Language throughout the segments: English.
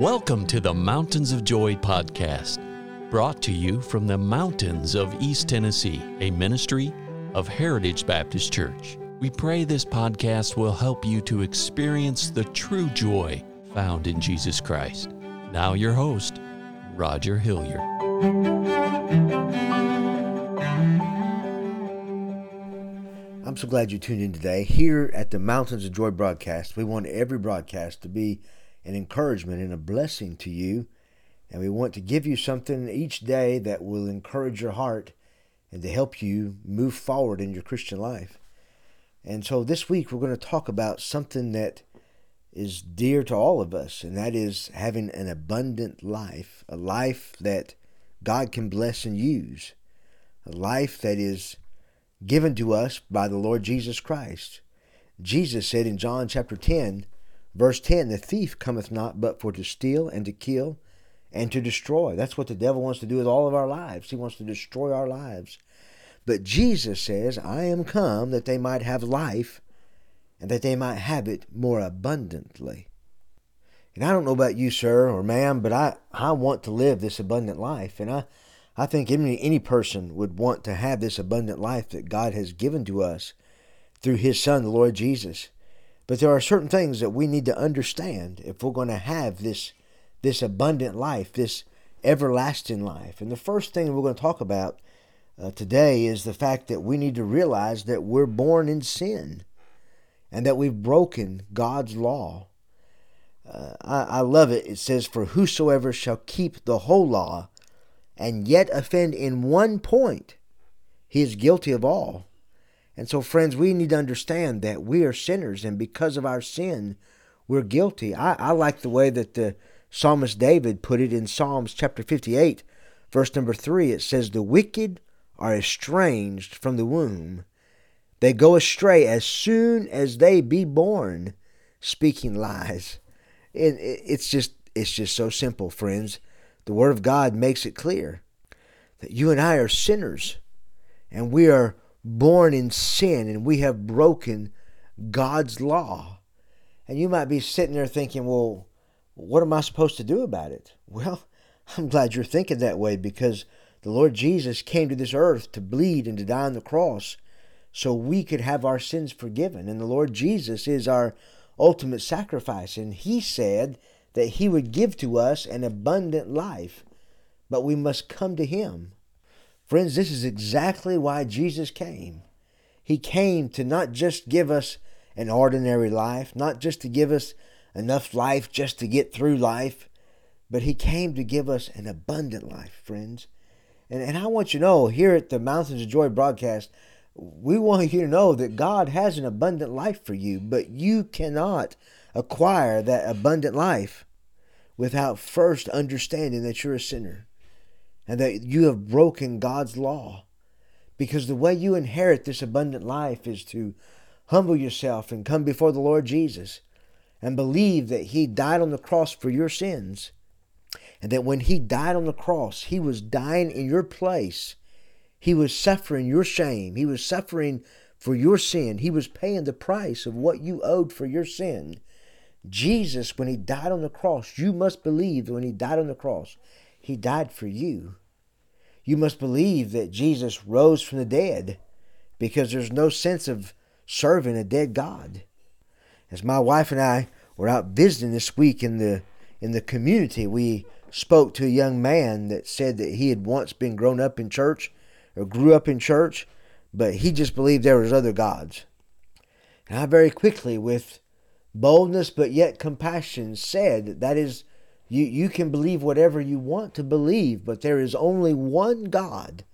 Welcome to the Mountains of Joy podcast, brought to you from the mountains of East Tennessee, a ministry of Heritage Baptist Church. We pray this podcast will help you to experience the true joy found in Jesus Christ. Now your host, Roger Hillier. I'm so glad you tuned in today. Here at the Mountains of Joy broadcast, we want every broadcast to be an encouragement and a blessing to you. And we want to give you something each day that will encourage your heart and to help you move forward in your Christian life. And so this week we're going to talk about something that is dear to all of us, and that is having an abundant life, a life that God can bless and use, a life that is given to us by the Lord Jesus Christ. Jesus said in John chapter 10, verse 10, "The thief cometh not but for to steal and to kill and to destroy." That's what the devil wants to do with all of our lives. He wants to destroy our lives. But Jesus says, "I am come that they might have life and that they might have it more abundantly." And I don't know about you, sir or ma'am, but I want to live this abundant life. And I think any person would want to have this abundant life that God has given to us through His Son, the Lord Jesus. But there are certain things that we need to understand if we're going to have this abundant life, this everlasting life. And the first thing we're going to talk about today is the fact that we need to realize that we're born in sin and that we've broken God's law. I love it. It says, "For whosoever shall keep the whole law and yet offend in one point, he is guilty of all." And so, friends, we need to understand that we are sinners, and because of our sin, we're guilty. I like the way that the Psalmist David put it in Psalms chapter 58, verse number 3. It says, "The wicked are estranged from the womb. They go astray as soon as they be born, speaking lies." And it's just so simple, friends. The Word of God makes it clear that you and I are sinners, and we are born in sin, and we have broken God's law. And you might be sitting there thinking, "Well, what am I supposed to do about it?" Well, I'm glad you're thinking that way, because the Lord Jesus came to this earth to bleed and to die on the cross so we could have our sins forgiven. And the Lord Jesus is our ultimate sacrifice. And He said that He would give to us an abundant life, but we must come to Him. Friends, this is exactly why Jesus came. He came to not just give us an ordinary life, not just to give us enough life just to get through life, but He came to give us an abundant life, friends. And I want you to know, here at the Mountains of Joy broadcast, we want you to know that God has an abundant life for you, but you cannot acquire that abundant life without first understanding that you're a sinner and that you have broken God's law. Because the way you inherit this abundant life is to humble yourself and come before the Lord Jesus and believe that He died on the cross for your sins, and that when He died on the cross, He was dying in your place. He was suffering your shame. He was suffering for your sin. He was paying the price of what you owed for your sin. Jesus, when He died on the cross, you must believe that when He died on the cross, He died for you. You must believe that Jesus rose from the dead, because there's no sense of serving a dead God. As my wife and I were out visiting this week in the community, we spoke to a young man that said that he had once been grown up in church, or grew up in church, but he just believed there was other gods. And I very quickly, with boldness but yet compassion, said that is, you can believe whatever you want to believe, but there is only one God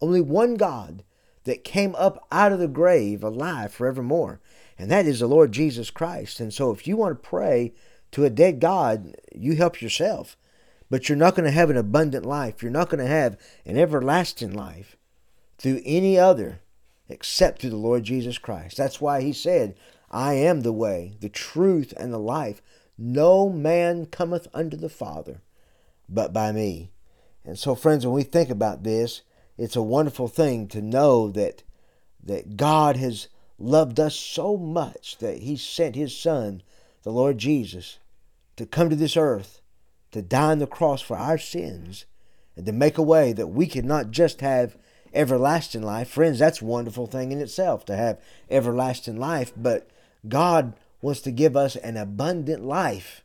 that came up out of the grave alive forevermore, and that is the Lord Jesus Christ. And so if you want to pray to a dead God, you help yourself. But you're not going to have an abundant life. You're not going to have an everlasting life through any other except through the Lord Jesus Christ. That's why He said, "I am the way, the truth, and the life. No man cometh unto the Father but by me." And so, friends, when we think about this, it's a wonderful thing to know that God has loved us so much that He sent His Son, the Lord Jesus, to come to this earth to die on the cross for our sins and to make a way that we could not just have everlasting life. Friends, that's a wonderful thing in itself to have everlasting life, but God wants to give us an abundant life.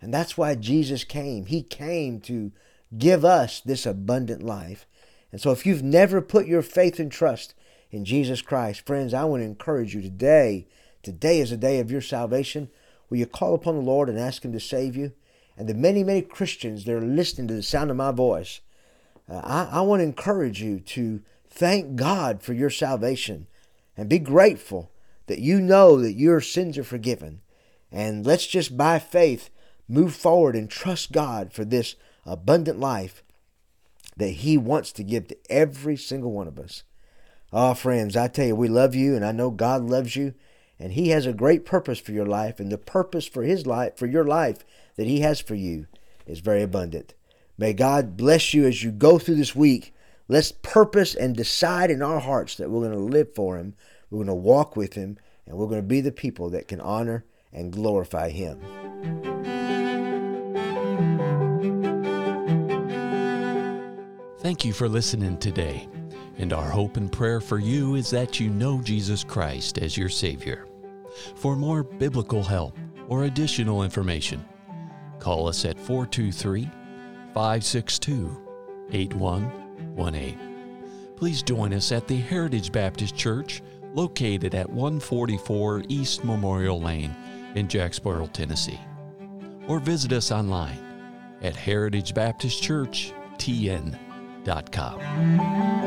And that's why Jesus came. He came to give us this abundant life. And so if you've never put your faith and trust in Jesus Christ, friends, I want to encourage you today. Today is a day of your salvation. Will you call upon the Lord and ask Him to save you? And the many, many Christians that are listening to the sound of my voice, I want to encourage you to thank God for your salvation and be grateful that you know that your sins are forgiven. And let's just by faith move forward and trust God for this abundant life that He wants to give to every single one of us. Oh, friends, I tell you, we love you, and I know God loves you, and He has a great purpose for your life, and the purpose for His life, for your life that He has for you is very abundant. May God bless you as you go through this week. Let's purpose and decide in our hearts that we're going to live for Him, we're going to walk with Him, and we're going to be the people that can honor and glorify Him. Thank you for listening today. And our hope and prayer for you is that you know Jesus Christ as your Savior. For more biblical help or additional information, call us at 423-562-8118. Please join us at the Heritage Baptist Church located at 144 East Memorial Lane in Jacksboro, Tennessee. Or visit us online at heritagebaptistchurchtn.com.